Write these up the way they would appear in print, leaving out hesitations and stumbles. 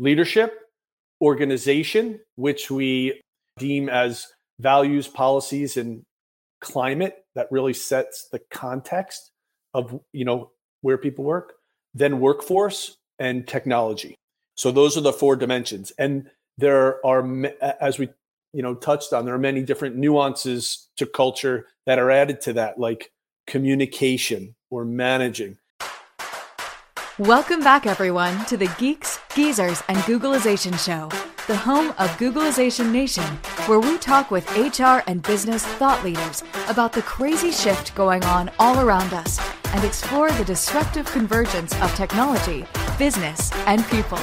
leadership, organization, which we deem as values, policies, and climate that really sets the context of, you know, where people work, then workforce and technology. So those are the four dimensions. And there are, as we, you know, touched on, there are many different nuances to culture that are added to that, like communication or managing. Welcome back, everyone, to the Geeks, Geezers, and Googlization Show, the home of Googlization Nation, where we talk with HR and business thought leaders about the crazy shift going on all around us and explore the disruptive convergence of technology, business, and people.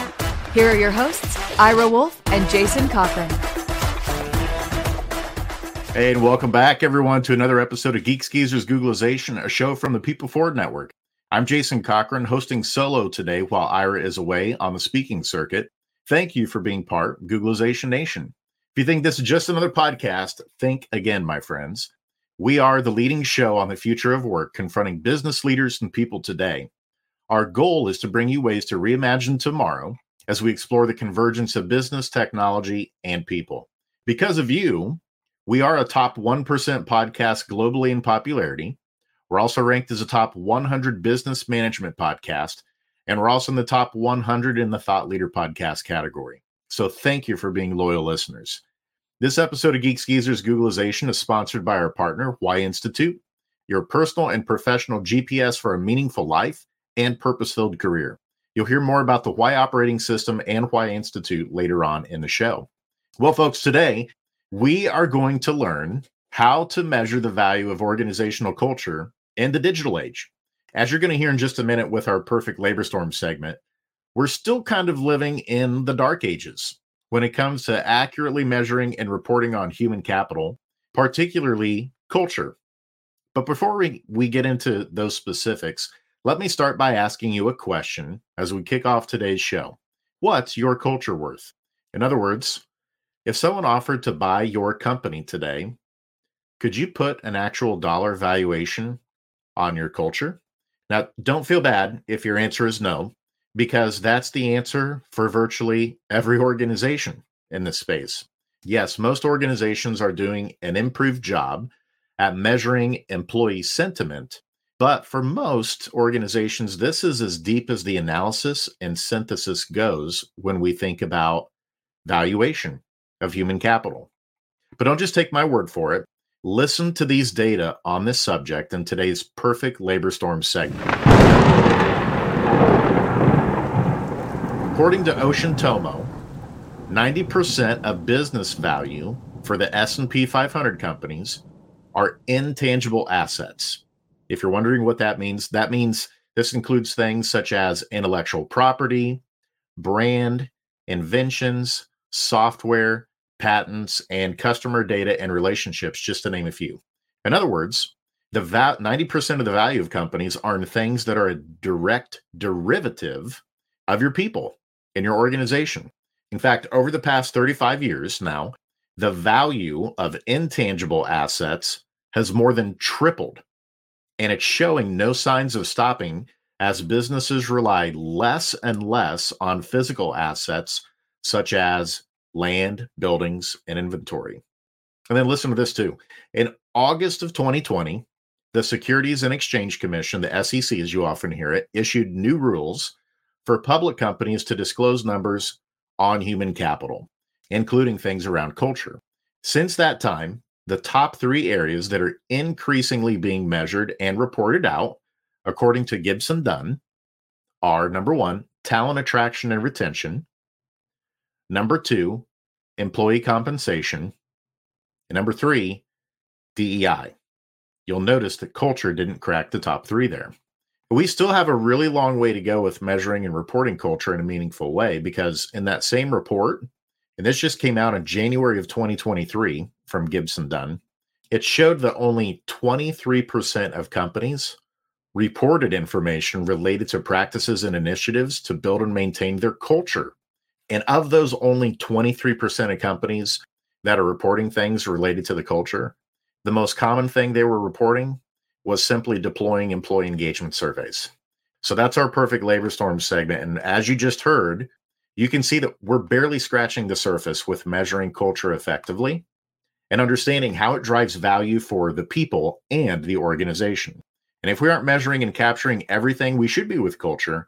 Here are your hosts, Ira Wolf and Jason Cochran. Hey, and welcome back, everyone, to another episode of Geeks, Geezers, Googlization, a show from the People Forward Network. I'm Jason Cochran, hosting solo today while Ira is away on the speaking circuit. Thank you for being part of Googlization Nation. If you think this is just another podcast, think again, my friends. We are the leading show on the future of work, confronting business leaders and people today. Our goal is to bring you ways to reimagine tomorrow as we explore the convergence of business, technology, and people. Because of you, we are a top 1% podcast globally in popularity. We're also ranked as a top 100 business management podcast, and we're also in the top 100 in the Thought Leader podcast category. So thank you for being loyal listeners. This episode of Geeks, Geezers, Googlization is sponsored by our partner, WHY Institute, your personal and professional GPS for a meaningful life and purpose-filled career. You'll hear more about the WHY Operating System and WHY Institute later on in the show. Well, folks, today, we are going to learn how to measure the value of organizational culture in the digital age. As you're going to hear in just a minute with our Perfect Labor Storm segment, we're still kind of living in the dark ages when it comes to accurately measuring and reporting on human capital, particularly culture. But before we get into those specifics, let me start by asking you a question as we kick off today's show. What's your culture worth? In other words, if someone offered to buy your company today, could you put an actual dollar valuation on your culture? Now, don't feel bad if your answer is no, because that's the answer for virtually every organization in this space. Yes, most organizations are doing an improved job at measuring employee sentiment, but for most organizations, this is as deep as the analysis and synthesis goes when we think about valuation of human capital. But don't just take my word for it. Listen to these data on this subject in today's Perfect Labor Storm segment. According to Ocean Tomo, 90% of business value for the S&P 500 companies are intangible assets. If you're wondering what that means this includes things such as intellectual property, brand, inventions, software, patents, and customer data and relationships, just to name a few. In other words, the 90% of the value of companies are in things that are a direct derivative of your people in your organization. In fact, over the past 35 years now, the value of intangible assets has more than tripled, and it's showing no signs of stopping as businesses rely less and less on physical assets such as land, buildings, and inventory. And then listen to this too. In August of 2020, the Securities and Exchange Commission, the SEC as you often hear it, issued new rules for public companies to disclose numbers on human capital, including things around culture. Since that time, the top three areas that are increasingly being measured and reported out, according to Gibson Dunn, are number one, talent attraction and retention, number two, employee compensation, and number three, DEI. You'll notice that culture didn't crack the top three there. We still have a really long way to go with measuring and reporting culture in a meaningful way, because in that same report, and this just came out in January of 2023 from Gibson Dunn, it showed that only 23% of companies reported information related to practices and initiatives to build and maintain their culture. And of those, only 23% of companies that are reporting things related to the culture, the most common thing they were reporting was simply deploying employee engagement surveys. So that's our Perfect Labor Storm segment. And as you just heard, you can see that we're barely scratching the surface with measuring culture effectively and understanding how it drives value for the people and the organization. And if we aren't measuring and capturing everything we should be with culture,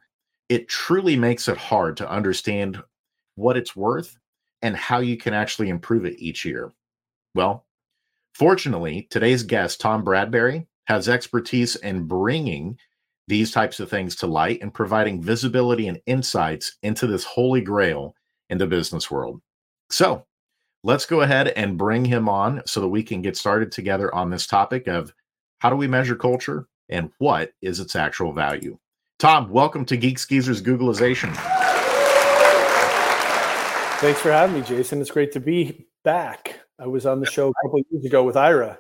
it truly makes it hard to understand what it's worth and how you can actually improve it each year. Well, fortunately, today's guest, Tom Bradbury, has expertise in bringing these types of things to light and providing visibility and insights into this holy grail in the business world. So let's go ahead and bring him on so that we can get started together on this topic of how do we measure culture and what is its actual value. Tom, welcome to Geeks, Geezers, Googlization. Thanks for having me, Jason. It's great to be back. I was on the show a couple of years ago with Ira.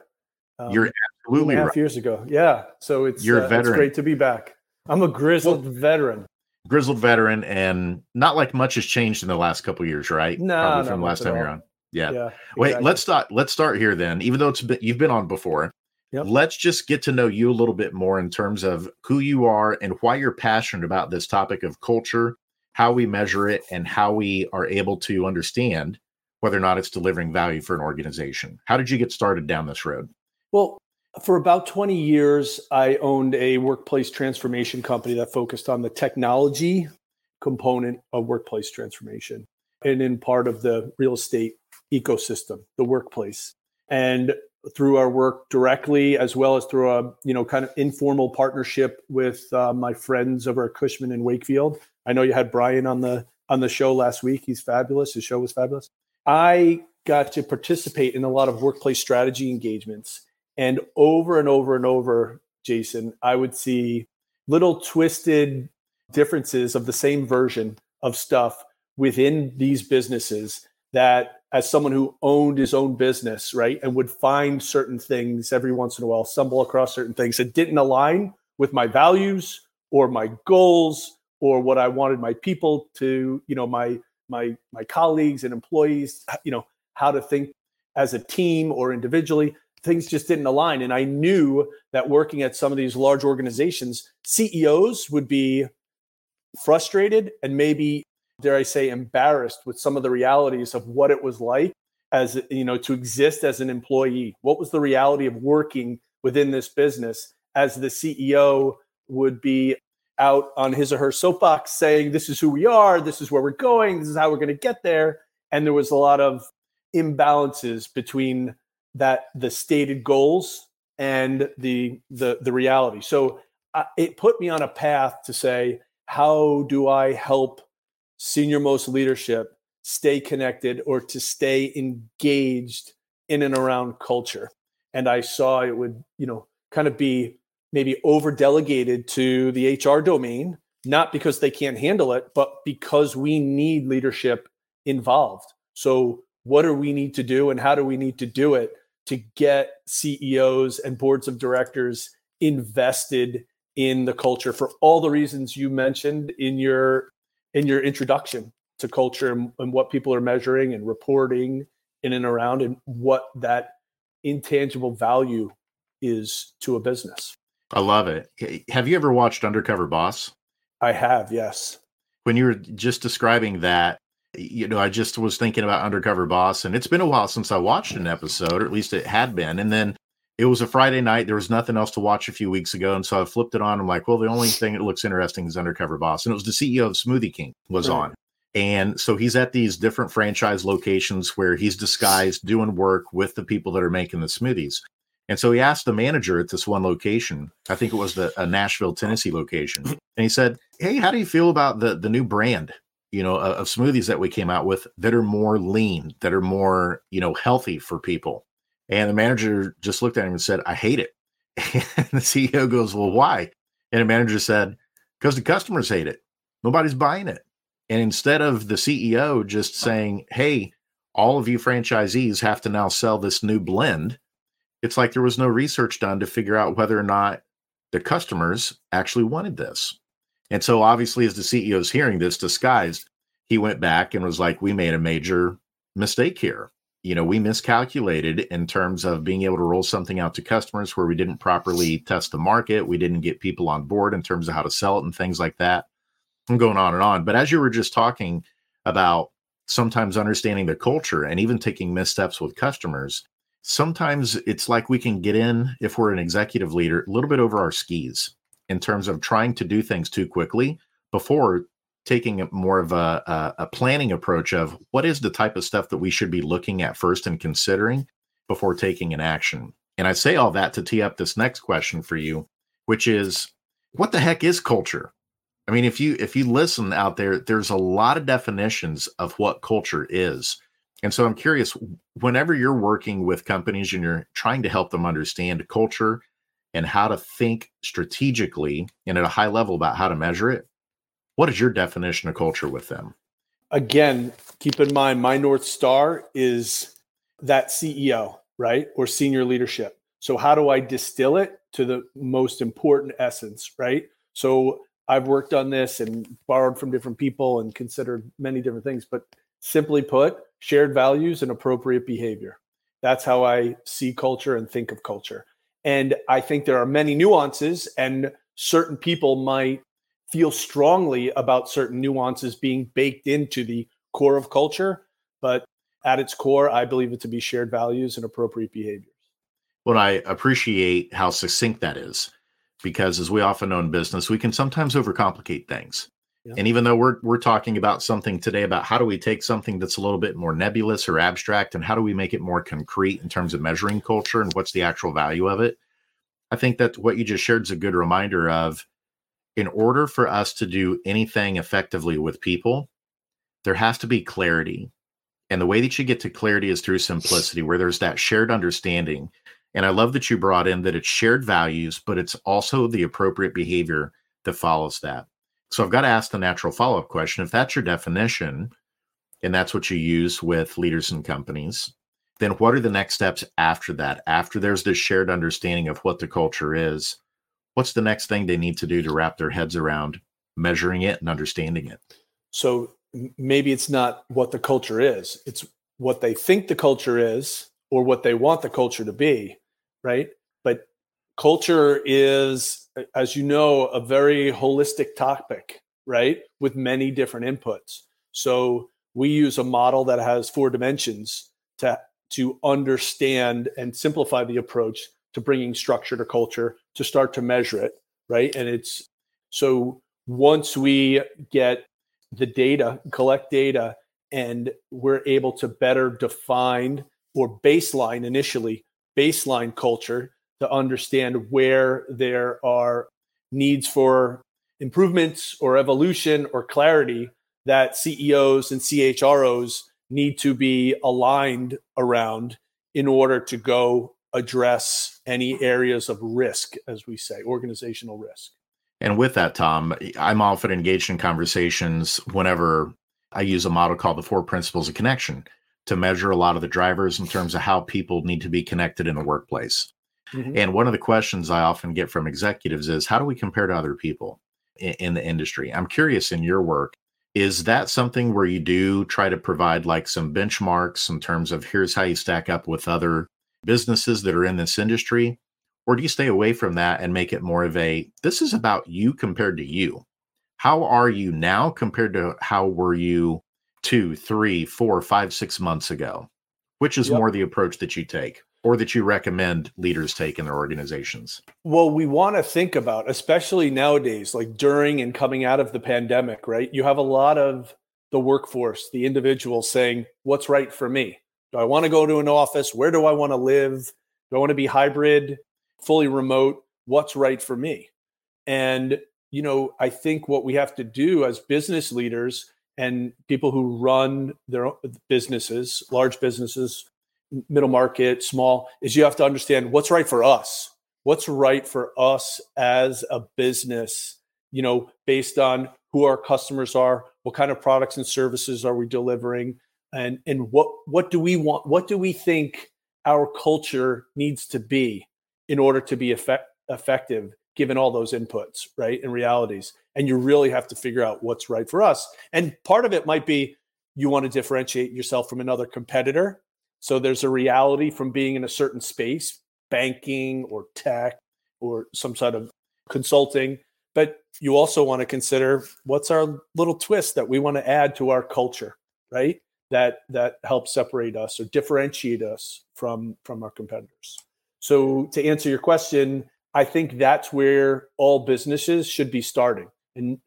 You're absolutely right. 2.5 years ago. Yeah. So it's great to be back. I'm a grizzled veteran. And not like much has changed in the last couple of years, right? Probably from last time you're on. Yeah. Wait, exactly. Let's start here then, even though you've been on before. Yep. Let's just get to know you a little bit more in terms of who you are and why you're passionate about this topic of culture, how we measure it, and how we are able to understand whether or not it's delivering value for an organization. How did you get started down this road? Well, for about 20 years, I owned a workplace transformation company that focused on the technology component of workplace transformation and in part of the real estate ecosystem, the workplace. And through our work directly, as well as through a kind of informal partnership with my friends over at Cushman and Wakefield. I know you had Brian on the show last week. He's fabulous. His show was fabulous. I got to participate in a lot of workplace strategy engagements. And over and over and over, Jason, I would see little twisted differences of the same version of stuff within these businesses that, as someone who owned his own business, right, and would find certain things every once in a while, stumble across certain things that didn't align with my values or my goals or what I wanted my people to, my colleagues and employees, how to think as a team or individually. Things just didn't align. And I knew that working at some of these large organizations, CEOs would be frustrated and maybe, dare I say, embarrassed with some of the realities of what it was like as, to exist as an employee. What was the reality of working within this business as the CEO would be out on his or her soapbox saying, this is who we are, this is where we're going, this is how we're going to get there. And there was a lot of imbalances between that, the stated goals and the reality. So it put me on a path to say, how do I help senior-most leadership stay connected or to stay engaged in and around culture? And I saw it would, kind of be maybe over-delegated to the HR domain, not because they can't handle it, but because we need leadership involved. So what do we need to do and how do we need to do it to get CEOs and boards of directors invested in the culture for all the reasons you mentioned in your introduction to culture and what people are measuring and reporting in and around and what that intangible value is to a business. I love it. Have you ever watched Undercover Boss? I have, yes. When you were just describing that, I just was thinking about Undercover Boss, and it's been a while since I watched an episode, or at least it had been. And then it was a Friday night. There was nothing else to watch a few weeks ago. And so I flipped it on. I'm like, well, the only thing that looks interesting is Undercover Boss. And it was the CEO of Smoothie King was on. And so he's at these different franchise locations where he's disguised doing work with the people that are making the smoothies. And so he asked the manager at this one location, I think it was a Nashville, Tennessee location. And he said, hey, how do you feel about the new brand, of smoothies that we came out with that are more lean, that are more, healthy for people? And the manager just looked at him and said, I hate it. And the CEO goes, well, why? And the manager said, because the customers hate it. Nobody's buying it. And instead of the CEO just saying, hey, all of you franchisees have to now sell this new blend, it's like there was no research done to figure out whether or not the customers actually wanted this. And so obviously, as the CEO's hearing this disguised, he went back and was like, we made a major mistake here. We miscalculated in terms of being able to roll something out to customers where we didn't properly test the market. We didn't get people on board in terms of how to sell it and things like that. I'm going on and on. But as you were just talking about sometimes understanding their culture and even taking missteps with customers. Sometimes it's like we can get in, if we're an executive leader, a little bit over our skis in terms of trying to do things too quickly before taking more of a planning approach of what is the type of stuff that we should be looking at first and considering before taking an action. And I say all that to tee up this next question for you, which is, what the heck is culture? I mean, if you listen out there, there's a lot of definitions of what culture is. And so I'm curious, whenever you're working with companies and you're trying to help them understand culture and how to think strategically and at a high level about how to measure it, what is your definition of culture with them? Again, keep in mind, my North Star is that CEO, right? Or senior leadership. So how do I distill it to the most important essence, right? So I've worked on this and borrowed from different people and considered many different things, but simply put, shared values and appropriate behavior. That's how I see culture and think of culture. And I think there are many nuances, and certain people might feel strongly about certain nuances being baked into the core of culture. But at its core, I believe it to be shared values and appropriate behaviors. Well, I appreciate how succinct that is, because as we often know in business, we can sometimes overcomplicate things. Yeah. And even though we're talking about something today about how do we take something that's a little bit more nebulous or abstract and how do we make it more concrete in terms of measuring culture and what's the actual value of it, I think that what you just shared is a good reminder of, in order for us to do anything effectively with people, there has to be clarity. And the way that you get to clarity is through simplicity, where there's that shared understanding. And I love that you brought in that it's shared values, but it's also the appropriate behavior that follows that. So I've got to ask the natural follow-up question. If that's your definition, and that's what you use with leaders and companies, then what are the next steps after that? After there's this shared understanding of what the culture is, what's the next thing they need to do to wrap their heads around measuring it and understanding it? So maybe it's not what the culture is. It's what they think the culture is or what they want the culture to be, right? But culture is, as you know, a very holistic topic, right? With many different inputs. So we use a model that has 4 dimensions to understand and simplify the approach to bringing structure to culture, to start to measure it, right? And it's so once we get the data, collect data, and we're able to better define or baseline culture to understand where there are needs for improvements or evolution or clarity that CEOs and CHROs need to be aligned around in order to go address any areas of risk, as we say, organizational risk. And with that, Tom, I'm often engaged in conversations whenever I use a model called the 4 principles of connection to measure a lot of the drivers in terms of how people need to be connected in the workplace. Mm-hmm. And one of the questions I often get from executives is, how do we compare to other people in the industry? I'm curious, in your work, is that something where you do try to provide like some benchmarks in terms of here's how you stack up with other businesses that are in this industry? Or do you stay away from that and make it more of a, this is about you compared to you? How are you now compared to how were you 2, 3, 4, 5, 6 months ago? Which is more the approach that you take or that you recommend leaders take in their organizations? Well, we want to think about, especially nowadays, like during and coming out of the pandemic, right? You have a lot of the workforce, the individual saying, what's right for me? Do I want to go to an office? Where do I want to live? Do I want to be hybrid, fully remote? What's right for me? And, you know, I think what we have to do as business leaders and people who run their businesses, large businesses, middle market, small, is you have to understand what's right for us. What's right for us as a business, you know, based on who our customers are, what kind of products and services are we delivering? And what do we want? What do we think our culture needs to be in order to be effective, given all those inputs, right, and realities? And you really have to figure out what's right for us. And part of it might be you want to differentiate yourself from another competitor. So there's a reality from being in a certain space, banking or tech or some sort of consulting. But you also want to consider what's our little twist that we want to add to our culture, right? That helps separate us or differentiate us from our competitors. So to answer your question, I think that's where all businesses should be starting. And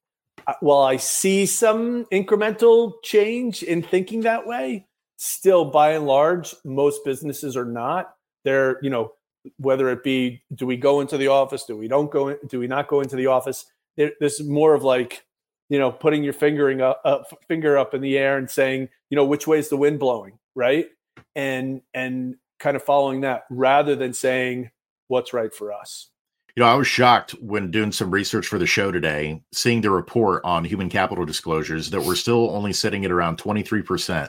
while I see some incremental change in thinking that way, still by and large, most businesses are not. They're, you know, whether it be, do we go into the office? Do we not go into the office? There's more of like, you know, putting your finger up in the air and saying, you know, which way is the wind blowing, right? And kind of following that rather than saying what's right for us. You know, I was shocked when doing some research for the show today, seeing the report on human capital disclosures that we're still only sitting at around 23%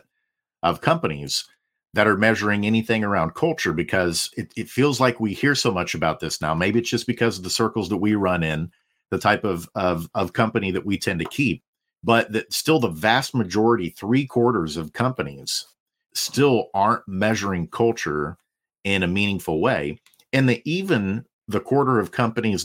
of companies that are measuring anything around culture, because it feels like we hear so much about this now. Maybe it's just because of the circles that we run in, the type of company that we tend to keep, but that still the vast majority, 3/4 of companies still aren't measuring culture in a meaningful way. And that even the 1/4 of companies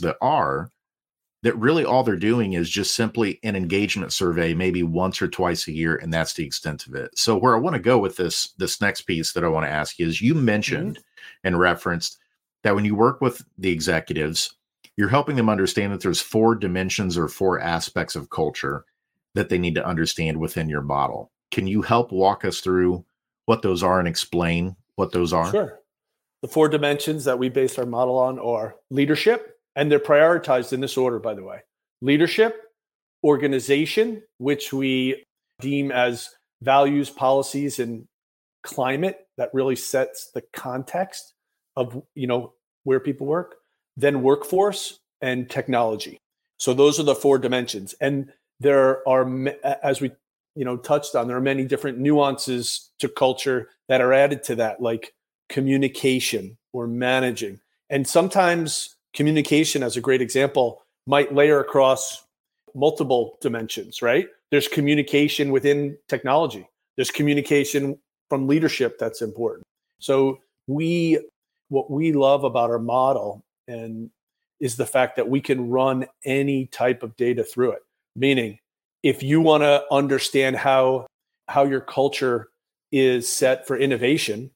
that really all they're doing is just simply an engagement survey, maybe once or twice a year, and that's the extent of it. So where I want to go with this next piece that I want to ask you is, you mentioned and referenced that when you work with the executives, you're helping them understand that there's 4 dimensions or 4 aspects of culture that they need to understand within your model. Can you help walk us through what those are and explain what those are? Sure. The 4 dimensions that we base our model on are leadership, and they're prioritized in this order, by the way. Leadership, organization, which we deem as values, policies, and climate that really sets the context of, you know, where people work, then workforce and technology. So those are the 4 dimensions. And there are, as we, you know, touched on, there are many different nuances to culture that are added to that, like communication or managing. And sometimes communication, as a great example, might layer across multiple dimensions, right? There's communication within technology. There's communication from leadership that's important. So what we love about our model and is the fact that we can run any type of data through it. Meaning, if you want to understand how your culture is set for innovation,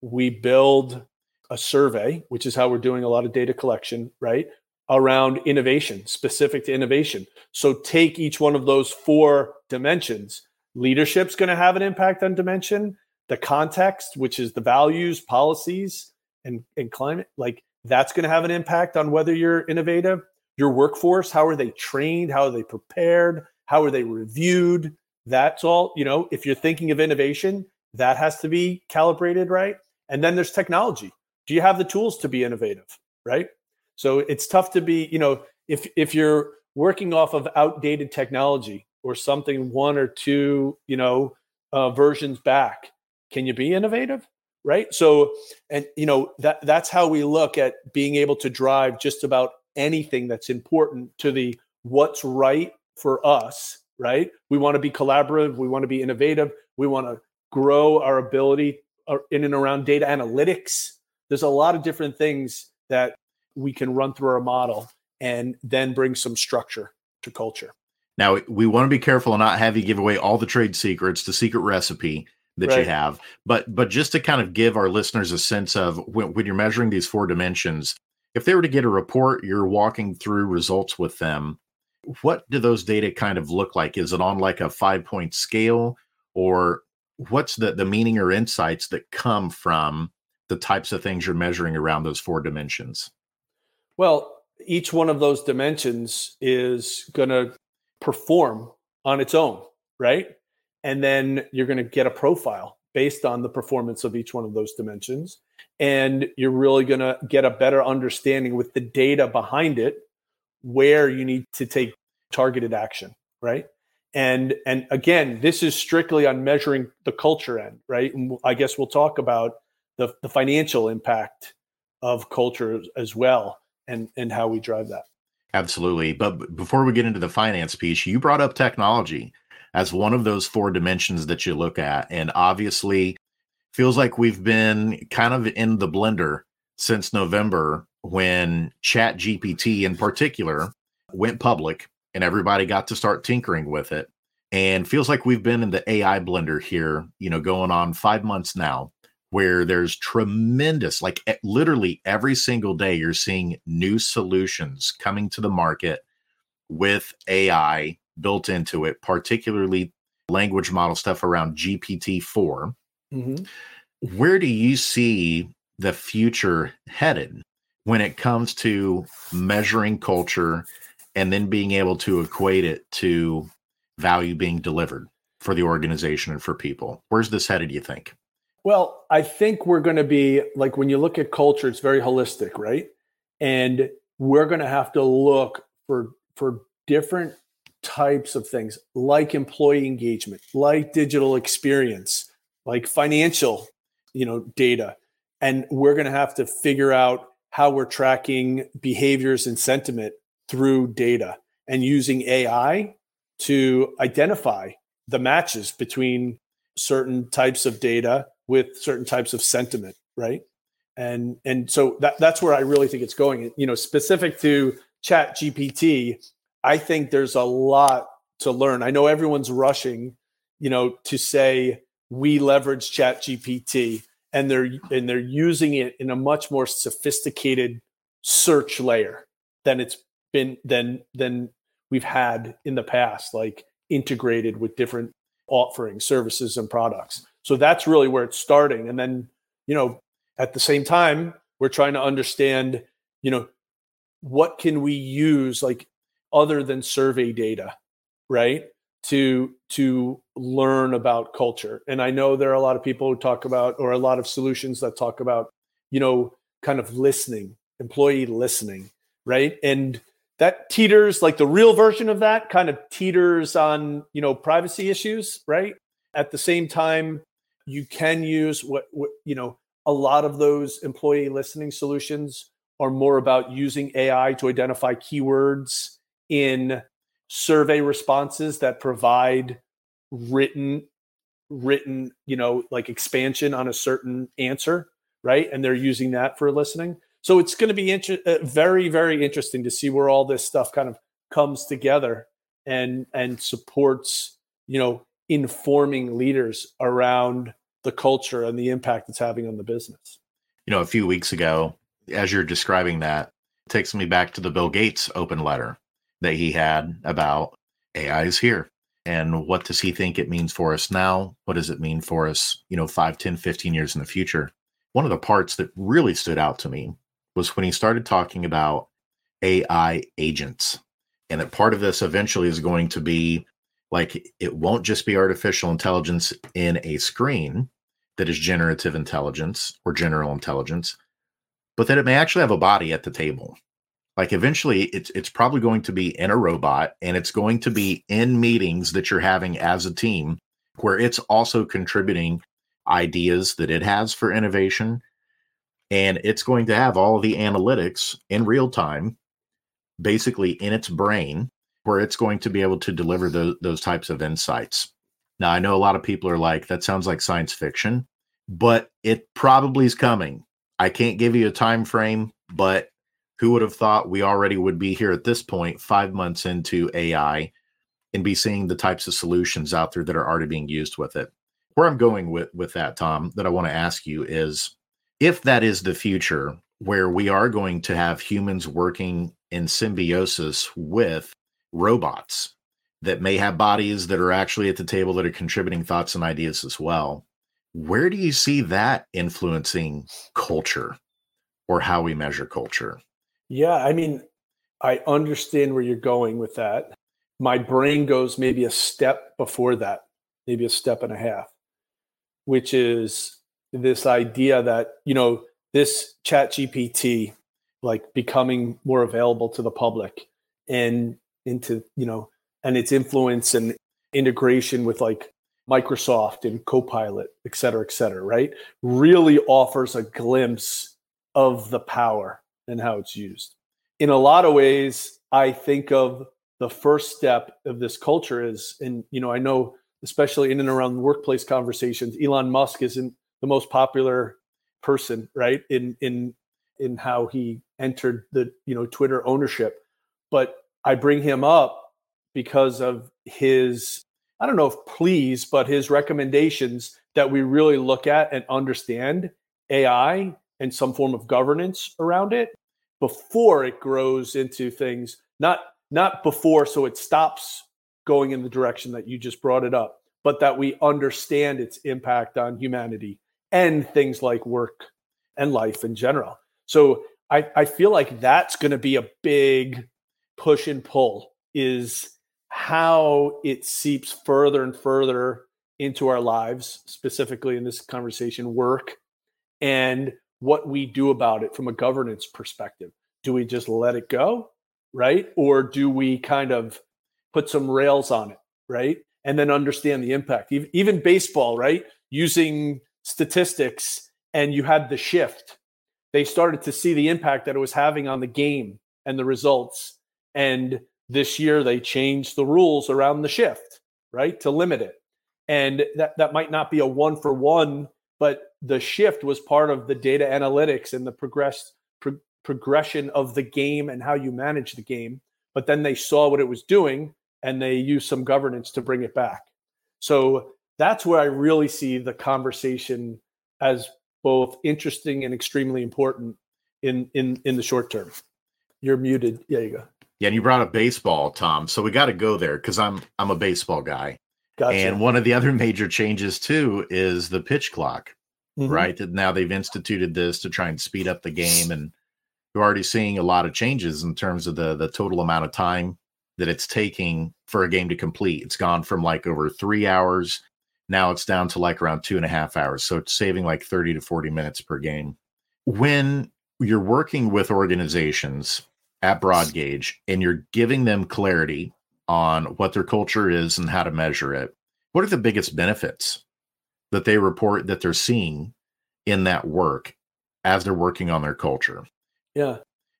we build a survey, which is how we're doing a lot of data collection, right? Around innovation, specific to innovation. So take each one of those 4 dimensions. Leadership's going to have an impact on dimension. The context, which is the values, policies, and climate, like that's going to have an impact on whether you're innovative. Your workforce, how are they trained? How are they prepared? How are they reviewed? That's all, you know, if you're thinking of innovation, that has to be calibrated, right? And then there's technology. Do you have the tools to be innovative, right? So it's tough to be, you know, if you're working off of outdated technology or something 1 or 2, you know, versions back, can you be innovative, right? So, and you know, that's how we look at being able to drive just about anything that's important to the what's right for us, right? We want to be collaborative. We want to be innovative. We want to grow our ability in and around data analytics. There's a lot of different things that we can run through our model and then bring some structure to culture. Now, we want to be careful and not have you give away all the trade secrets, the secret recipe that right. You have. But just to kind of give our listeners a sense of when you're measuring these 4 dimensions, if they were to get a report, you're walking through results with them. What do those data kind of look like? Is it on like a 5-point scale, or what's the meaning or insights that come from the types of things you're measuring around those 4 dimensions? Well, each one of those dimensions is going to perform on its own, right? And then you're going to get a profile based on the performance of each one of those dimensions. And you're really going to get a better understanding with the data behind it, where you need to take targeted action, right? And again, this is strictly on measuring the culture end, right? And I guess we'll talk about the financial impact of culture as well and how we drive that. Absolutely. But before we get into the finance piece, you brought up technology as one of those 4 dimensions that you look at. And obviously, feels like we've been kind of in the blender since November when ChatGPT in particular went public and everybody got to start tinkering with it. And feels like we've been in the AI blender here, you know, going on 5 months now, where there's tremendous, like literally every single day, you're seeing new solutions coming to the market with AI built into it, particularly language model stuff around GPT-4. Mm-hmm. Where do you see the future headed when it comes to measuring culture and then being able to equate it to value being delivered for the organization and for people? Where's this headed, you think? Well, I think we're going to be, like, when you look at culture, it's very holistic, right? And we're going to have to look for different types of things, like employee engagement, like digital experience, like financial, you know, data. And we're going to have to figure out how we're tracking behaviors and sentiment through data and using AI to identify the matches between certain types of data with certain types of sentiment, right? And so that's where I really think it's going. You know, specific to ChatGPT, I think there's a lot to learn. I know everyone's rushing, you know, to say we leverage ChatGPT, and they're using it in a much more sophisticated search layer than it's been than we've had in the past, like integrated with different offerings, services, and products. So that's really where it's starting. And then, you know, at the same time, we're trying to understand, you know, what can we use, like, other than survey data, right? To learn about culture. And I know there are a lot of people who talk about, or a lot of solutions that talk about, you know, kind of listening, employee listening, right? And that teeters, like the real version of that kind of teeters on, you know, privacy issues, right? At the same time, you can use what you know, a lot of those employee listening solutions are more about using AI to identify keywords in survey responses that provide written, you know, like expansion on a certain answer, right? And they're using that for listening. So it's going to be very, very interesting to see where all this stuff kind of comes together and supports, you know, informing leaders around the culture and the impact it's having on the business. You know, a few weeks ago, as you're describing that, it takes me back to the Bill Gates open letter that he had about AI is here. And what does he think it means for us now? What does it mean for us, you know, 5, 10, 15 years in the future? One of the parts that really stood out to me was when he started talking about AI agents. And that part of this eventually is going to be like, it won't just be artificial intelligence in a screen that is generative intelligence or general intelligence, but that it may actually have a body at the table. Like eventually it's probably going to be in a robot, and it's going to be in meetings that you're having as a team where it's also contributing ideas that it has for innovation. And it's going to have all the analytics in real time, basically in its brain, where it's going to be able to deliver those types of insights. Now, I know a lot of people are like, that sounds like science fiction, but it probably is coming. I can't give you a time frame, but who would have thought we already would be here at this point, 5 months into AI, and be seeing the types of solutions out there that are already being used with it? Where I'm going with that, Tom, that I want to ask you is, if that is the future where we are going to have humans working in symbiosis with robots that may have bodies that are actually at the table that are contributing thoughts and ideas as well, where do you see that influencing culture or how we measure culture? Yeah, I mean, I understand where you're going with that. My brain goes maybe a step before that, maybe a step and a half, which is this idea that, you know, this ChatGPT, like, becoming more available to the public and into, you know, and its influence and integration with like Microsoft and Copilot, et cetera, right? Really offers a glimpse of the power and how it's used. In a lot of ways, I think of the first step of this culture is, and, you know, I know, especially in and around workplace conversations, Elon Musk isn't the most popular person, right? In how he entered the, you know, Twitter ownership, but I bring him up because of his, I don't know if pleas, but his recommendations that we really look at and understand AI and some form of governance around it before it grows into things, not before so it stops going in the direction that you just brought it up, but that we understand its impact on humanity and things like work and life in general. So I feel like that's going to be a big push and pull, is how it seeps further and further into our lives, specifically in this conversation, work, and what we do about it from a governance perspective. Do we just let it go, right? Or do we kind of put some rails on it, right? And then understand the impact. Even baseball, right? Using statistics, and you had the shift. They started to see the impact that it was having on the game and the results. And this year they changed the rules around the shift, right? To limit it. And that might not be a one-for-one, but the shift was part of the data analytics and the progression of the game and how you manage the game. But then they saw what it was doing, and they used some governance to bring it back. So that's where I really see the conversation as both interesting and extremely important in the short term. You're muted. Yeah, you go. Yeah, and you brought up baseball, Tom. So we got to go there because I'm a baseball guy. Gotcha. And one of the other major changes too is the pitch clock, mm-hmm. right? Now they've instituted this to try and speed up the game, and you're already seeing a lot of changes in terms of the total amount of time that it's taking for a game to complete. It's gone from like over 3 hours. Now it's down to like around 2.5 hours. So it's saving like 30 to 40 minutes per game. When you're working with organizations at Broad Gauge and you're giving them clarity on what their culture is and how to measure it, what are the biggest benefits that they report that they're seeing in that work as they're working on their culture? Yeah.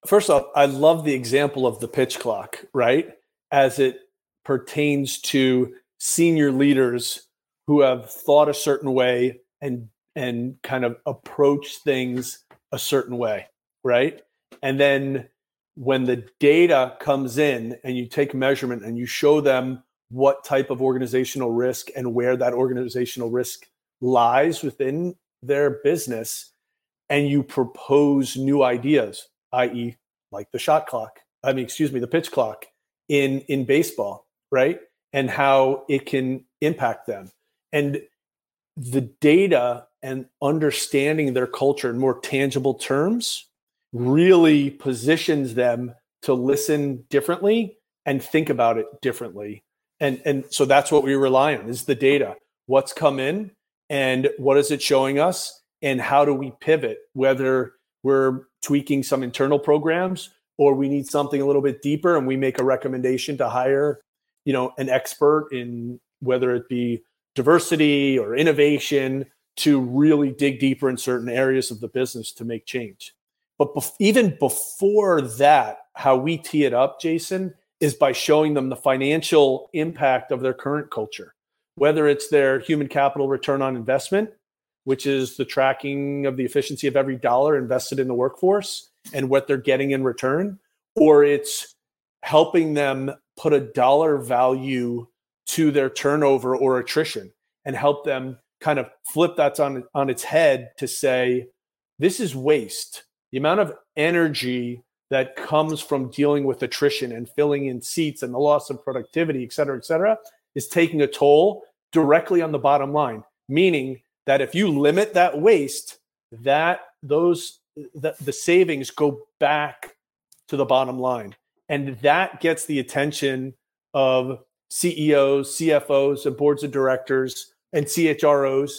First off, I love the example of the pitch clock, right? As it pertains to senior leaders who have thought a certain way and kind of approach things a certain way, right? And then when the data comes in and you take measurement and you show them what type of organizational risk and where that organizational risk lies within their business, and you propose new ideas, i.e. like the pitch clock in baseball, right? And how it can impact them. And the data and understanding their culture in more tangible terms really positions them to listen differently and think about it differently. And so that's what we rely on, is the data. What's come in and what is it showing us, and how do we pivot, whether we're tweaking some internal programs or we need something a little bit deeper and we make a recommendation to hire, an expert in whether it be diversity or innovation to really dig deeper in certain areas of the business to make change. But even before that, how we tee it up, Jason, is by showing them the financial impact of their current culture, whether it's their human capital return on investment, which is the tracking of the efficiency of every dollar invested in the workforce and what they're getting in return, or it's helping them put a dollar value to their turnover or attrition and help them kind of flip that on its head to say, this is waste. The amount of energy that comes from dealing with attrition and filling in seats and the loss of productivity, et cetera, is taking a toll directly on the bottom line. Meaning that if you limit that waste, the savings go back to the bottom line. And that gets the attention of CEOs, CFOs, and boards of directors and CHROs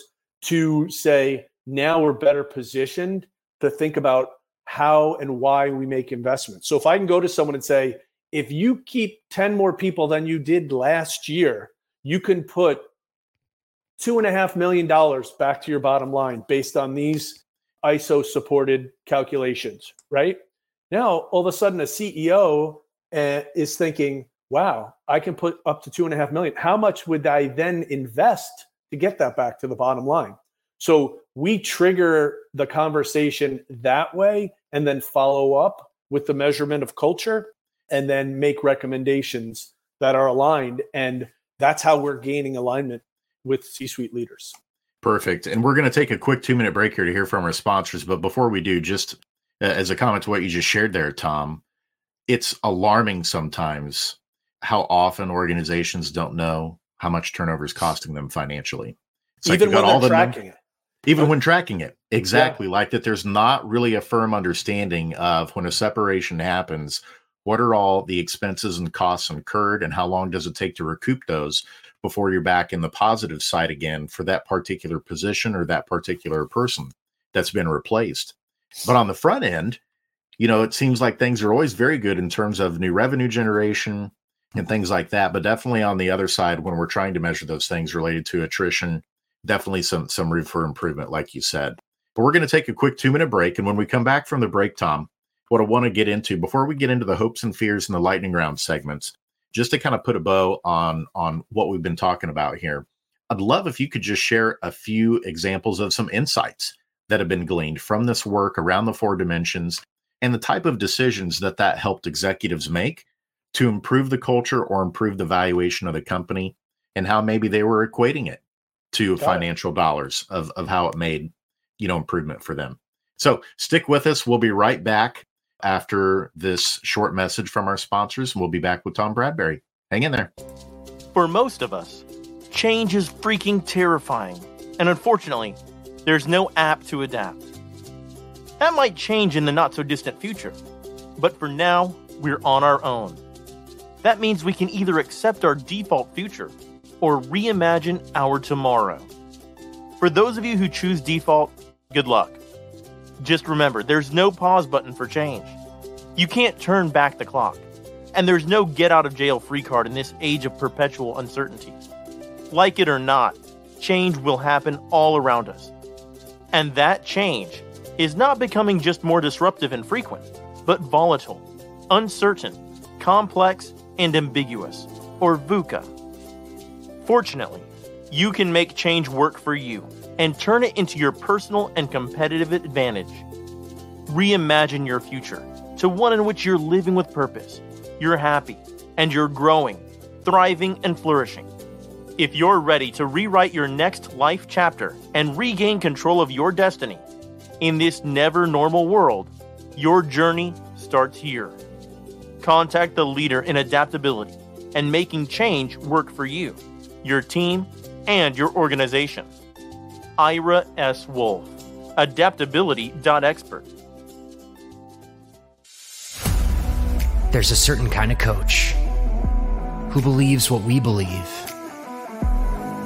to say, now we're better positioned to think about how and why we make investments. So if I can go to someone and say, if you keep 10 more people than you did last year, you can put $2.5 million back to your bottom line based on these ISO-supported calculations, right? Now, all of a sudden, a CEO is thinking, wow, I can put up to $2.5 million. How much would I then invest to get that back to the bottom line? So we trigger the conversation that way and then follow up with the measurement of culture and then make recommendations that are aligned. And that's how we're gaining alignment with C-suite leaders. Perfect. And we're going to take a quick 2-minute break here to hear from our sponsors. But before we do, just as a comment to what you just shared there, Tom, it's alarming sometimes how often organizations don't know how much turnover is costing them financially. It's even like when they're tracking it. Even when tracking it. Exactly. Yeah. Like that there's not really a firm understanding of when a separation happens, what are all the expenses and costs incurred and how long does it take to recoup those before you're back in the positive side again for that particular position or that particular person that's been replaced. But on the front end, you know, it seems like things are always very good in terms of new revenue generation and things like that. But definitely on the other side, when we're trying to measure those things related to attrition, definitely some room for improvement, like you said. But we're going to take a quick 2-minute break. And when we come back from the break, Tom, what I want to get into before we get into the hopes and fears and the lightning round segments, just to kind of put a bow on what we've been talking about here, I'd love if you could just share a few examples of some insights that have been gleaned from this work around the four dimensions and the type of decisions that helped executives make to improve the culture or improve the valuation of the company and how maybe they were equating it to financial dollars of how it made, you know, improvement for them. So stick with us. We'll be right back after this short message from our sponsors. We'll be back with Tom Bradbury. Hang in there. For most of us, change is freaking terrifying. And unfortunately, there's no app to adapt. That might change in the not so distant future. But for now, we're on our own. That means we can either accept our default future or reimagine our tomorrow. For those of you who choose default, good luck. Just remember, there's no pause button for change. You can't turn back the clock. And there's no get out of jail free card in this age of perpetual uncertainty. Like it or not, change will happen all around us. And that change is not becoming just more disruptive and frequent, but volatile, uncertain, complex, and ambiguous, or VUCA. Fortunately, you can make change work for you and turn it into your personal and competitive advantage. Reimagine your future to one in which you're living with purpose, you're happy, and you're growing, thriving, and flourishing. If you're ready to rewrite your next life chapter and regain control of your destiny, in this never normal world, your journey starts here. Contact the leader in adaptability and making change work for you, your team, and your organization. Ira S. Wolf, adaptability.expert. There's a certain kind of coach who believes what we believe,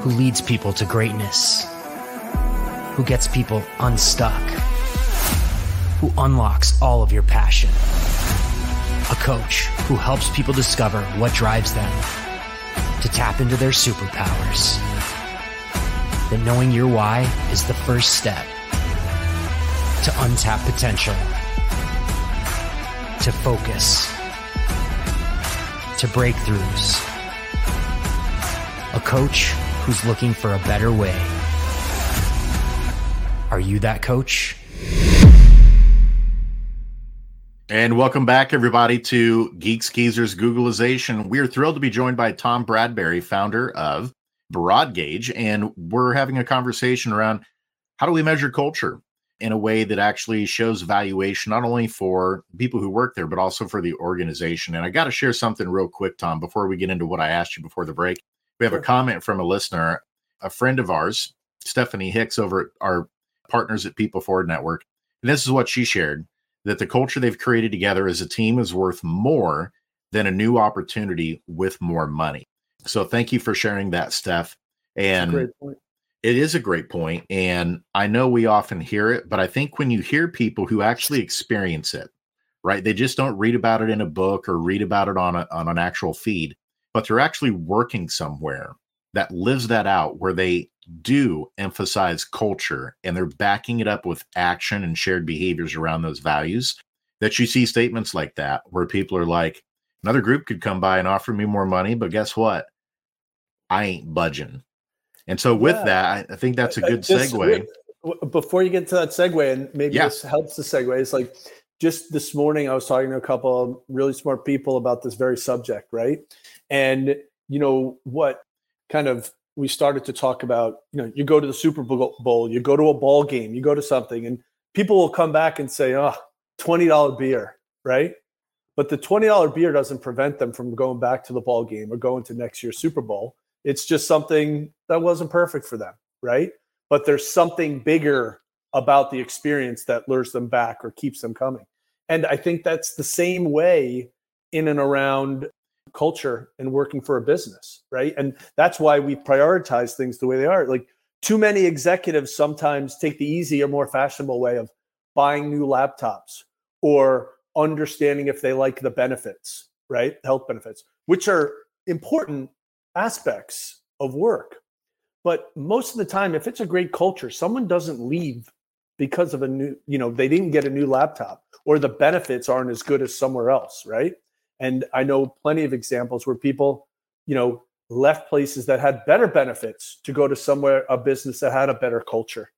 who leads people to greatness, who gets people unstuck, who unlocks all of your passion. A coach who helps people discover what drives them, to tap into their superpowers. That knowing your why is the first step to untap potential, to focus, to breakthroughs. A coach who's looking for a better way. Are you that coach? And welcome back, everybody, to Geeks, Geezers, Googlization. We're thrilled to be joined by Tom Bradbury, founder of Broad Gauge, and we're having a conversation around how do we measure culture in a way that actually shows valuation, not only for people who work there, but also for the organization. And I got to share something real quick, Tom, before we get into what I asked you before the break. We have a comment from a listener, a friend of ours, Stephanie Hicks, over at our partners at People Forward Network. And this is what she shared. That the culture they've created together as a team is worth more than a new opportunity with more money. So thank you for sharing that, Steph. And it is a great point. And I know we often hear it, but I think when you hear people who actually experience it, right, they just don't read about it in a book or read about it on an actual feed, but they're actually working somewhere that lives that out where they do emphasize culture and they're backing it up with action and shared behaviors around those values, that you see statements like that where people are like, another group could come by and offer me more money, but guess what? I ain't budging. And so with that, I think that's a good segue. Before you get to that segue, and maybe this helps the segue, it's like, just this morning, I was talking to a couple of really smart people about this very subject, right? And, you know, what kind of we started to talk about, you know, you go to the Super Bowl, you go to a ball game, you go to something, and people will come back and say, oh, $20 beer, right? But the $20 beer doesn't prevent them from going back to the ball game or going to next year's Super Bowl. It's just something that wasn't perfect for them, right? But there's something bigger about the experience that lures them back or keeps them coming. And I think that's the same way in and around culture and working for a business, right? And that's why we prioritize things the way they are. Like, too many executives sometimes take the easier, more fashionable way of buying new laptops or understanding if they like the benefits, right? Health benefits, which are important aspects of work. But most of the time, if it's a great culture, someone doesn't leave because of a new, you know, they didn't get a new laptop or the benefits aren't as good as somewhere else, right? And I know plenty of examples where people, you know, left places that had better benefits to go to somewhere, a business that had a better culture.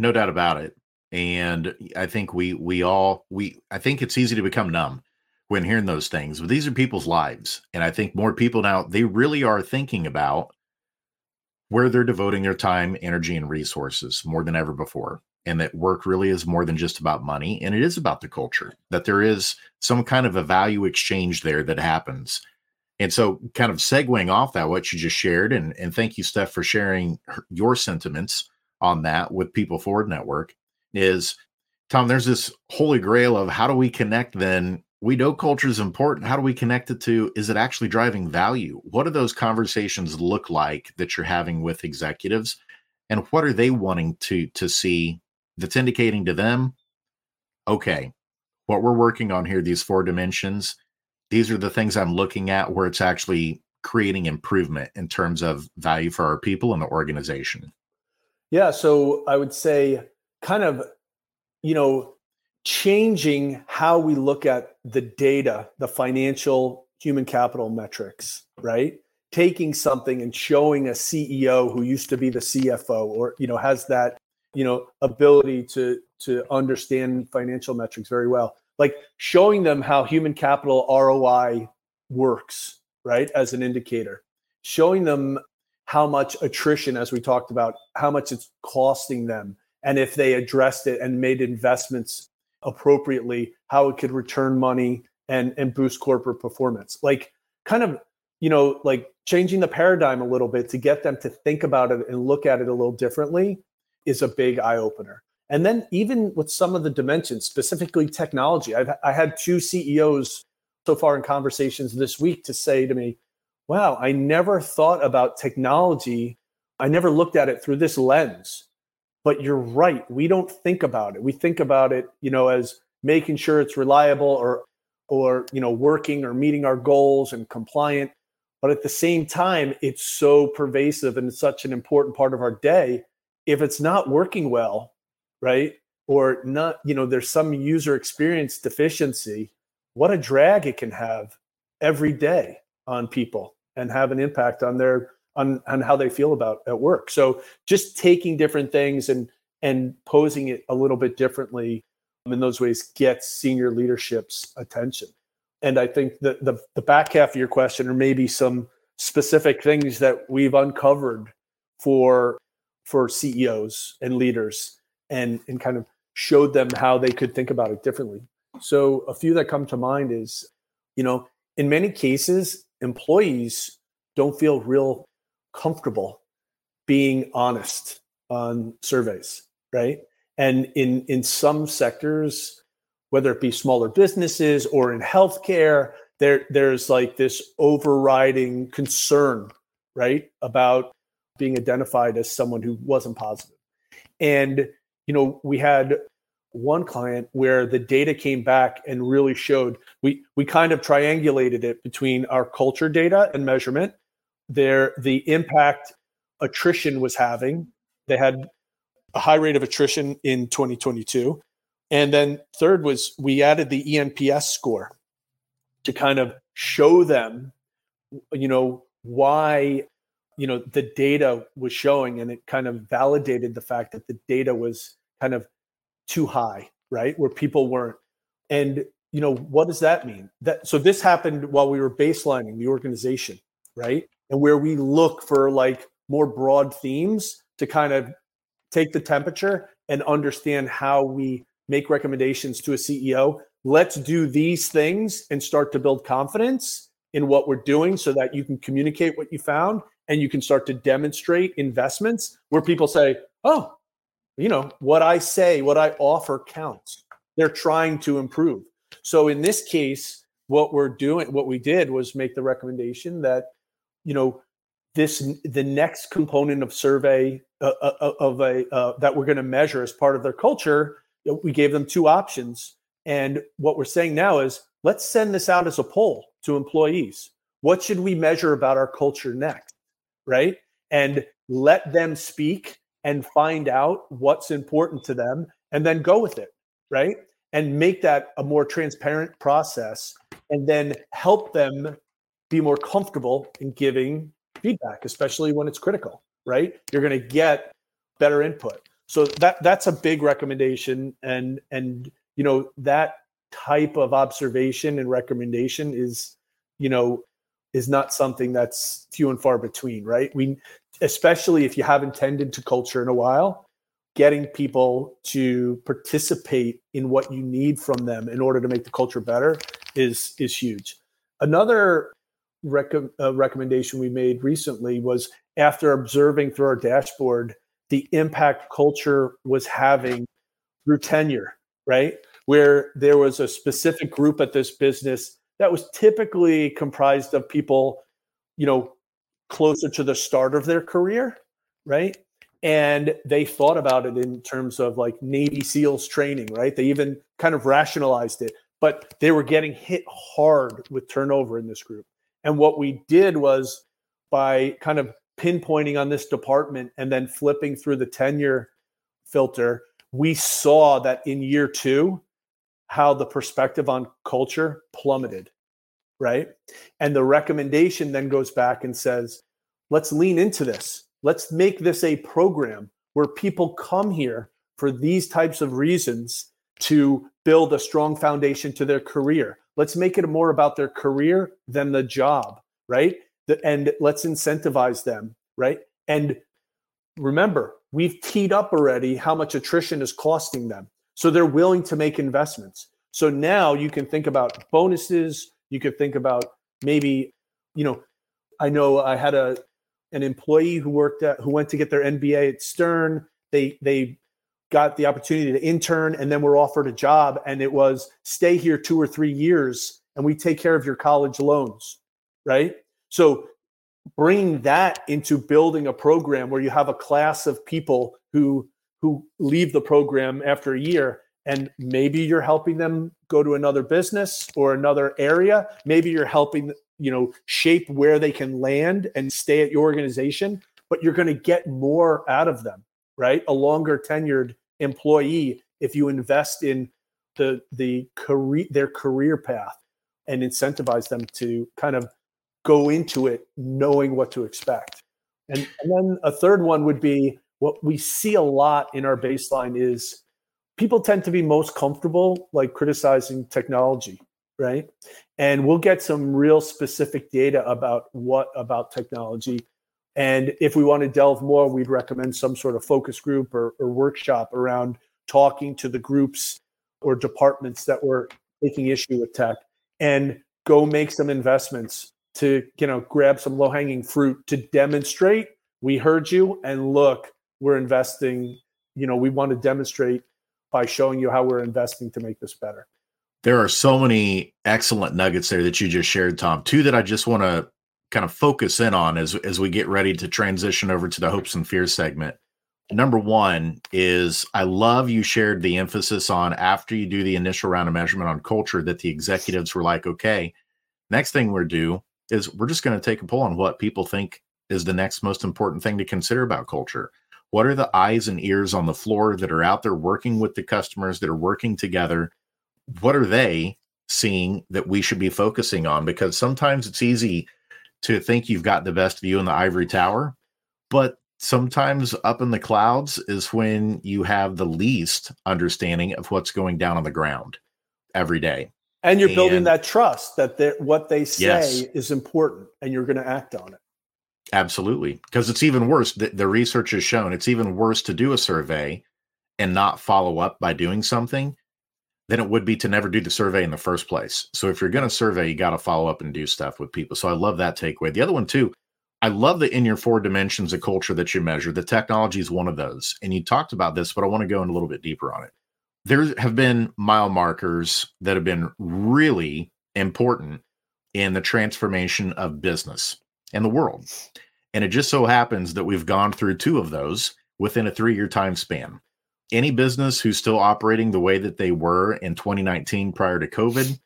No doubt about it. And I think I think it's easy to become numb when hearing those things, but these are people's lives. And I think more people now, they really are thinking about where they're devoting their time, energy, and resources more than ever before. And that work really is more than just about money. And it is about the culture, that there is some kind of a value exchange there that happens. And so kind of segueing off that, what you just shared, and thank you, Steph, for sharing your sentiments on that with People Forward Network, is, Tom, there's this holy grail of how do we connect then? We know culture is important. How do we connect it to, is it actually driving value? What do those conversations look like that you're having with executives? And what are they wanting to see that's indicating to them, okay, what we're working on here, these four dimensions, these are the things I'm looking at where it's actually creating improvement in terms of value for our people and the organization. Yeah. So I would say kind of, you know, changing how we look at the data, the financial human capital metrics, right? Taking something and showing a CEO who used to be the CFO or, you know, has that, you know, ability to understand financial metrics very well. Like showing them how human capital ROI works, right? As an indicator, showing them how much attrition, as we talked about, how much it's costing them. And if they addressed it and made investments appropriately, how it could return money and boost corporate performance. Like kind of, you know, like changing the paradigm a little bit to get them to think about it and look at it a little differently is a big eye opener. And then even with some of the dimensions, specifically technology, I had two CEOs so far in conversations this week to say to me, wow, I never thought about technology. I never looked at it through this lens, but you're right. We don't think about it. We think about it, you know, as making sure it's reliable or, you know, working or meeting our goals and compliant. But at the same time, it's so pervasive and it's such an important part of our day. If it's not working well, right? Or not, you know, there's some user experience deficiency, what a drag it can have every day on people and have an impact on their, on how they feel about at work. So just taking different things and posing it a little bit differently in those ways gets senior leadership's attention. And I think that the back half of your question, or maybe some specific things that we've uncovered for CEOs and leaders, and kind of showed them how they could think about it differently. So a few that come to mind is, you know, in many cases, employees don't feel real comfortable being honest on surveys, right? And in some sectors, whether it be smaller businesses or in healthcare, there's like this overriding concern, right? About being identified as someone who wasn't positive. And you know, we had one client where the data came back and really showed, we kind of triangulated it between our culture data and measurement, the impact attrition was having. They had a high rate of attrition in 2022. And then third was we added the ENPS score to kind of show them, you know, why, you know, the data was showing, and it kind of validated the fact that the data was kind of too high, right? Where people weren't And you know, what does that mean? That, so this happened while we were baselining the organization, right? And where we look for like more broad themes to kind of take the temperature and understand how we make recommendations to a CEO. Let's do these things and start to build confidence in what we're doing so that you can communicate what you found and you can start to demonstrate investments where people say, oh, you know, what I say, what I offer counts. They're trying to improve. So in this case, what we did was make the recommendation that, you know, the next component of survey that we're going to measure as part of their culture, we gave them two options. And what we're saying now is, let's send this out as a poll to employees. What should we measure about our culture next, right? And let them speak and find out what's important to them and then go with it, right? And make that a more transparent process and then help them be more comfortable in giving feedback, especially when it's critical, right? You're going to get better input. So that's a big recommendation. And you know, that type of observation and recommendation is, you know, is not something that's few and far between, right? We, especially if you haven't tended to culture in a while, getting people to participate in what you need from them in order to make the culture better is huge. Another recommendation we made recently was, after observing through our dashboard the impact culture was having through tenure, right? Where there was a specific group at this business that was typically comprised of people, you know, closer to the start of their career, right? And they thought about it in terms of like Navy SEALs training, right? They even kind of rationalized it, but they were getting hit hard with turnover in this group. And what we did was, by kind of pinpointing on this department and then flipping through the tenure filter, we saw that in year two, how the perspective on culture plummeted, right? And the recommendation then goes back and says, let's lean into this. Let's make this a program where people come here for these types of reasons to build a strong foundation to their career. Let's make it more about their career than the job, right? And let's incentivize them, right? And remember, we've teed up already how much attrition is costing them. So they're willing to make investments. So now you can think about bonuses. You could think about maybe, you know I had an employee who went to get their MBA at Stern. They got the opportunity to intern and then were offered a job, and it was stay here 2 or 3 years and we take care of your college loans, right? So bring that into building a program where you have a class of people who leave the program after a year, and maybe you're helping them go to another business or another area. Maybe you're helping, you know, shape where they can land and stay at your organization, but you're going to get more out of them, right? A longer tenured employee, if you invest in their career path and incentivize them to kind of go into it knowing what to expect. And then a third one would be, what we see a lot in our baseline is people tend to be most comfortable like criticizing technology, right? And we'll get some real specific data about technology. And if we want to delve more, we'd recommend some sort of focus group or workshop around talking to the groups or departments that were taking issue with tech, and go make some investments to, you know, grab some low-hanging fruit to demonstrate, we heard you, and look, we're investing. You know, we want to demonstrate by showing you how we're investing to make this better. There are so many excellent nuggets there that you just shared, Tom. Two that I just want to kind of focus in on as we get ready to transition over to the hopes and fears segment. Number one is, I love you shared the emphasis on, after you do the initial round of measurement on culture, that the executives were like, okay, next thing we're due is we're just going to take a poll on what people think is the next most important thing to consider about culture. What are the eyes and ears on the floor that are out there working with the customers, that are working together? What are they seeing that we should be focusing on? Because sometimes it's easy to think you've got the best view in the ivory tower, but sometimes up in the clouds is when you have the least understanding of what's going down on the ground. every day. And you're building that trust that what they say is important and you're going to act on it. Absolutely. Because it's even worse. The research has shown it's even worse to do a survey and not follow up by doing something than it would be to never do the survey in the first place. So if you're going to survey, you got to follow up and do stuff with people. So I love that takeaway. The other one too, I love that in your 4 dimensions of culture that you measure, the technology is one of those. And you talked about this, but I want to go in a little bit deeper on it. There have been mile markers that have been really important in the transformation of business and the world. And it just so happens that we've gone through 2 of those within a 3-year time span. Any business who's still operating the way that they were in 2019 prior to COVID,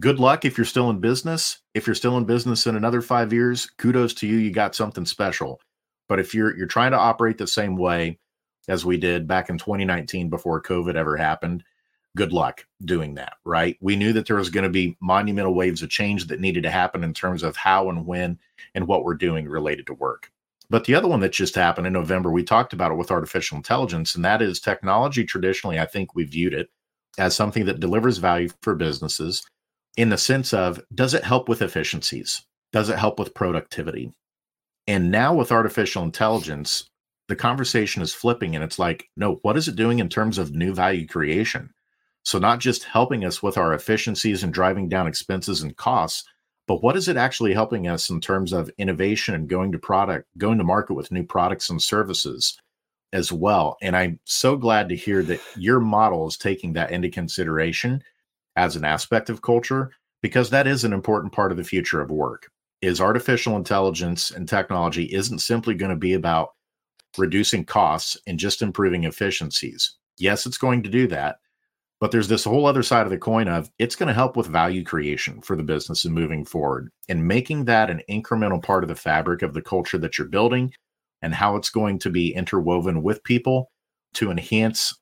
good luck if you're still in business. If you're still in business in another 5 years, kudos to you. You got something special. But if you're trying to operate the same way as we did back in 2019 before COVID ever happened, good luck doing that, right? We knew that there was going to be monumental waves of change that needed to happen in terms of how and when and what we're doing related to work. But the other one that just happened in November, we talked about it with artificial intelligence, and that is technology. Traditionally, I think we viewed it as something that delivers value for businesses in the sense of, does it help with efficiencies? Does it help with productivity? And now with artificial intelligence, the conversation is flipping and it's like, no, what is it doing in terms of new value creation? So not just helping us with our efficiencies and driving down expenses and costs, but what is it actually helping us in terms of innovation and going to market with new products and services as well? And I'm so glad to hear that your model is taking that into consideration as an aspect of culture, because that is an important part of the future of work. Is artificial intelligence and technology isn't simply going to be about reducing costs and just improving efficiencies. Yes, it's going to do that, but there's this whole other side of the coin of it's going to help with value creation for the business and moving forward and making that an incremental part of the fabric of the culture that you're building and how it's going to be interwoven with people to enhance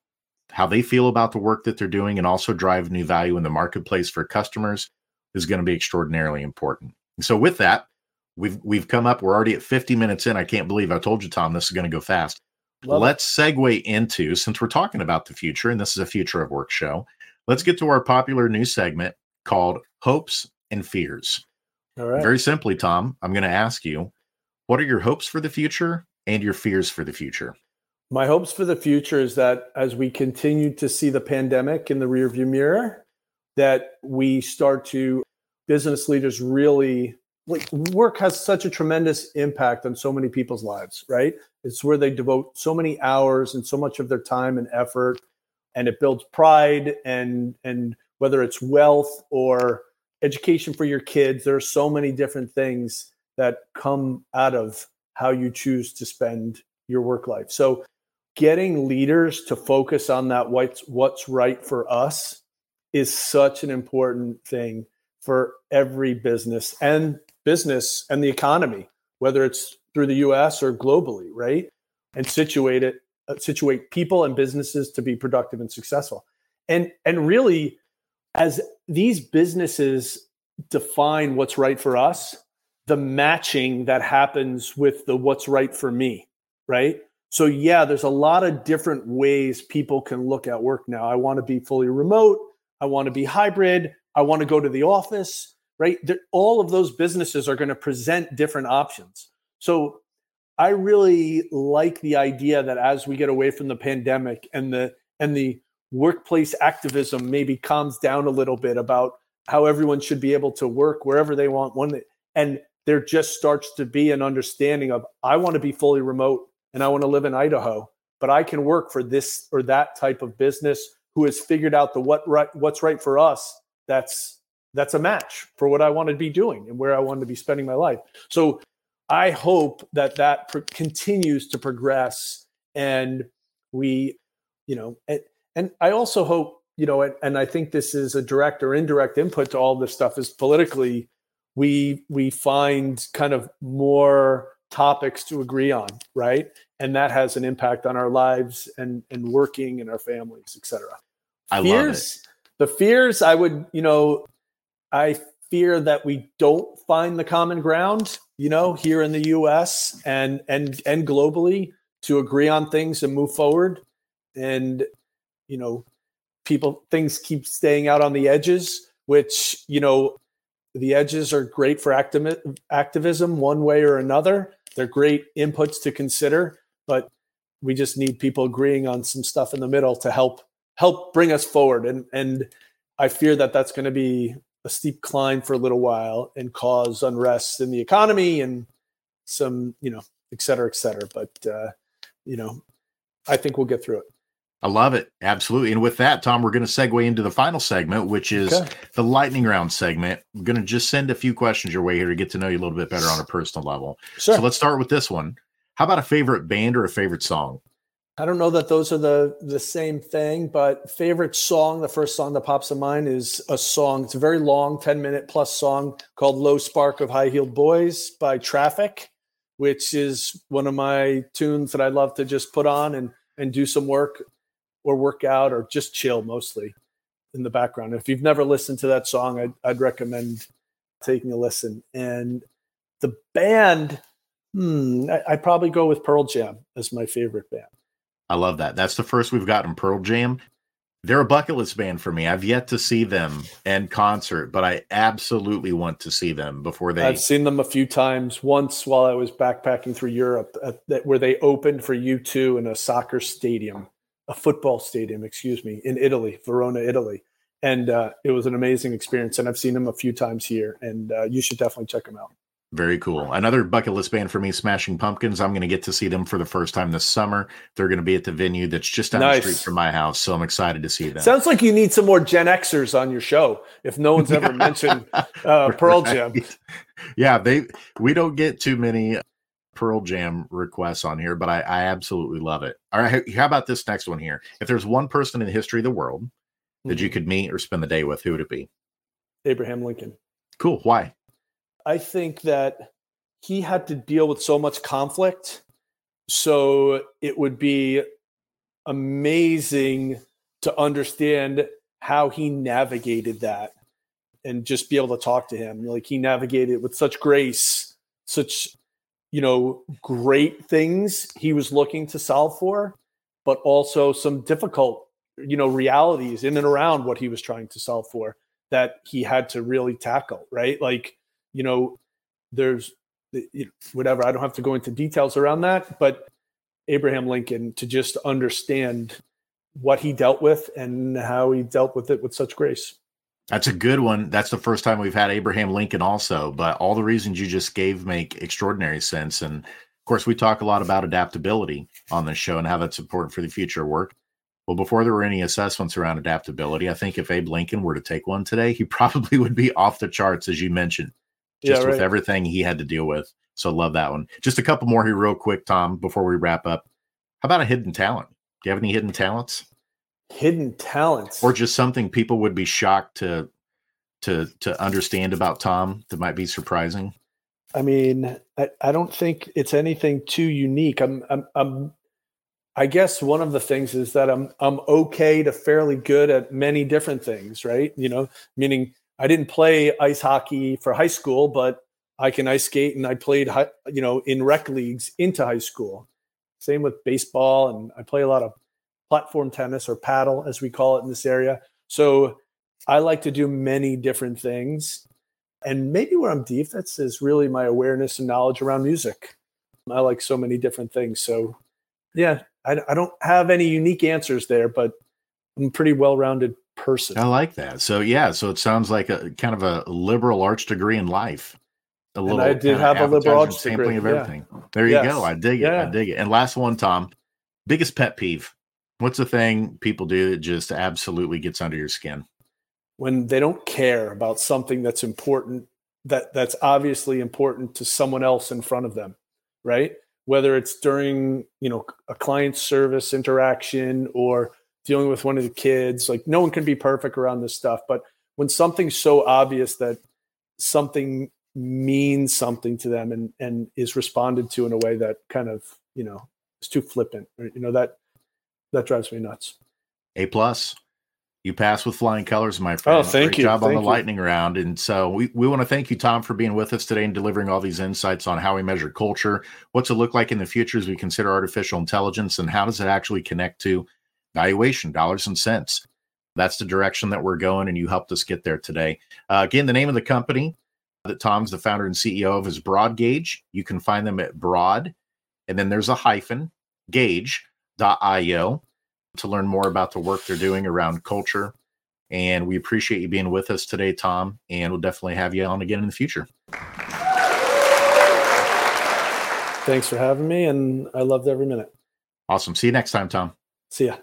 how they feel about the work that they're doing and also drive new value in the marketplace for customers is going to be extraordinarily important. So with that, We've come up. We're already at 50 minutes in. I can't believe I told you, Tom, this is going to go fast. Let's segue into, since we're talking about the future, and this is a future of work show, let's get to our popular new segment called Hopes and Fears. All right. Very simply, Tom, I'm going to ask you, what are your hopes for the future and your fears for the future? My hopes for the future is that as we continue to see the pandemic in the rearview mirror, that we start to, business leaders really, like, work has such a tremendous impact on so many people's lives, right? It's where they devote so many hours and so much of their time and effort, and it builds pride and whether it's wealth or education for your kids, there are so many different things that come out of how you choose to spend your work life. So getting leaders to focus on that what's right for us is such an important thing for every business and the economy, whether it's through the US or globally, right? And situate people and businesses to be productive and successful. And really, as these businesses define what's right for us, the matching that happens with the what's right for me, right? So yeah, there's a lot of different ways people can look at work now. I want to be fully remote. I want to be hybrid. I want to go to the office. Right? All of those businesses are going to present different options. So I really like the idea that as we get away from the pandemic and the workplace activism maybe calms down a little bit about how everyone should be able to work wherever they want. And there just starts to be an understanding of, I want to be fully remote and I want to live in Idaho, but I can work for this or that type of business who has figured out what's right for us. That's a match for what I want to be doing and where I want to be spending my life. So I hope that continues to progress. And we, and I also hope, and I think this is a direct or indirect input to all this stuff, is politically, we find kind of more topics to agree on, right? And that has an impact on our lives and working and our families, et cetera. I love it. The fears I would, I fear that we don't find the common ground, here in the US and globally to agree on things and move forward. And, things keep staying out on the edges, which, you know, the edges are great for activism one way or another. They're great inputs to consider, but we just need people agreeing on some stuff in the middle to help bring us forward. And I fear that that's going to be a steep climb for a little while and cause unrest in the economy and some, you know, et cetera, et cetera. But, you know, I think we'll get through it. I love it. Absolutely. And with that, Tom, we're going to segue into the final segment, which is the lightning round segment. I'm going to just send a few questions your way here to get to know you a little bit better on a personal level. Sure. So let's start with this one. How about a favorite band or a favorite song? I don't know that those are the same thing, but favorite song, the first song that pops in mind is a song. It's a very long 10-minute plus song called Low Spark of High Heeled Boys by Traffic, which is one of my tunes that I love to just put on and do some work or work out or just chill mostly in the background. If you've never listened to that song, I'd recommend taking a listen. And the band, I'd probably go with Pearl Jam as my favorite band. I love that. That's the first we've gotten, Pearl Jam. They're a bucket list band for me. I've yet to see them in concert, but I absolutely want to see them before they... I've seen them a few times. Once while I was backpacking through Europe, where they opened for U2 in a football stadium, excuse me, in Italy, Verona, Italy. And it was an amazing experience. And I've seen them a few times here, and you should definitely check them out. Very cool. Another bucket list band for me, Smashing Pumpkins. I'm going to get to see them for the first time this summer. They're going to be at the venue that's just down the street from my house, so I'm excited to see them. Sounds like you need some more Gen Xers on your show if no one's ever mentioned Pearl Jam. Yeah, we don't get too many Pearl Jam requests on here, but I absolutely love it. All right, how about this next one here? If there's one person in the history of the world that you could meet or spend the day with, who would it be? Abraham Lincoln. Cool. Why? I think that he had to deal with so much conflict. So it would be amazing to understand how he navigated that and just be able to talk to him. Like, he navigated with such grace, such, you know, great things he was looking to solve for, but also some difficult, you know, realities in and around what he was trying to solve for that he had to really tackle, right? Like, you know, there's whatever. I don't have to go into details around that, but Abraham Lincoln, to just understand what he dealt with and how he dealt with it with such grace. That's a good one. That's the first time we've had Abraham Lincoln also, but all the reasons you just gave make extraordinary sense. And of course, we talk a lot about adaptability on this show and how that's important for the future work. Well, before there were any assessments around adaptability, I think if Abe Lincoln were to take one today, he probably would be off the charts, as you mentioned. Just with everything he had to deal with. So love that one. Just a couple more here real quick, Tom, before we wrap up. How about a hidden talent? Do you have any hidden talents? Hidden talents? Or just something people would be shocked to understand about Tom that might be surprising? I mean, I don't think it's anything too unique. I guess one of the things is that I'm okay to fairly good at many different things, right? You know, meaning I didn't play ice hockey for high school, but I can ice skate, and I played, you know, in rec leagues into high school. Same with baseball, and I play a lot of platform tennis, or paddle as we call it in this area. So I like to do many different things, and maybe where I'm deficient is really my awareness and knowledge around music. I like so many different things. So yeah, I don't have any unique answers there, but I'm pretty well-rounded person. I like that. So yeah, so it sounds like a kind of a liberal arts degree in life. A little, and I did have a liberal arts degree. Of everything. Yeah. There you go. I dig it. I dig it. And last one, Tom, biggest pet peeve. What's the thing people do that just absolutely gets under your skin? When they don't care about something that's important, that's obviously important to someone else in front of them, right? Whether it's during, you know, a client service interaction or dealing with one of the kids. Like, no one can be perfect around this stuff, but when something's so obvious that something means something to them and is responded to in a way that kind of, you know, is too flippant, you know, that drives me nuts. A+. You pass with flying colors, my friend. Oh, thank you. Great job on the lightning round. And so we want to thank you, Tom, for being with us today and delivering all these insights on how we measure culture, what's it look like in the future as we consider artificial intelligence, and how does it actually connect to valuation, dollars and cents. That's the direction that we're going, and you helped us get there today. Again, the name of the company that Tom's the founder and CEO of is Broad Gauge. You can find them at broad, and then there's a hyphen, gauge.io, to learn more about the work they're doing around culture. And we appreciate you being with us today, Tom, and we'll definitely have you on again in the future. Thanks for having me, and I loved every minute. Awesome. See you next time, Tom. See ya.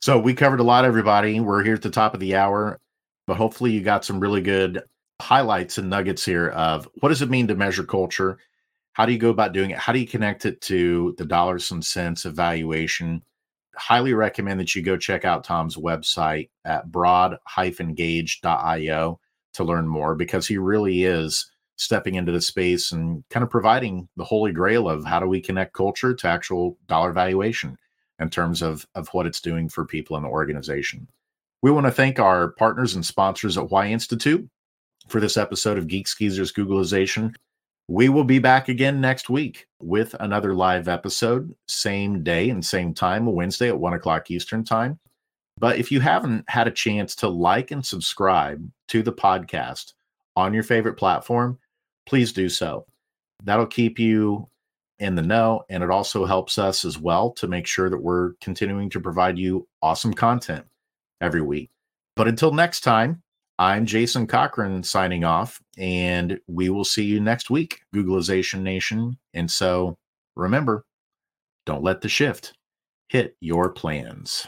So we covered a lot, everybody. We're here at the top of the hour, but hopefully you got some really good highlights and nuggets here of what does it mean to measure culture? How do you go about doing it? How do you connect it to the dollars and cents evaluation? Highly recommend that you go check out Tom's website at broad-gauge.io to learn more, because he really is stepping into the space and kind of providing the holy grail of how do we connect culture to actual dollar valuation in terms of what it's doing for people in the organization. We want to thank our partners and sponsors at Y Institute for this episode of Geeks, Geezers, Googlization. We will be back again next week with another live episode, same day and same time, Wednesday at 1 o'clock Eastern time. But if you haven't had a chance to like and subscribe to the podcast on your favorite platform, please do so. That'll keep you in the know, and it also helps us as well to make sure that we're continuing to provide you awesome content every week. But until next time, I'm Jason Cochran signing off, and we will see you next week, Googlization Nation. And so remember, don't let the shift hit your plans.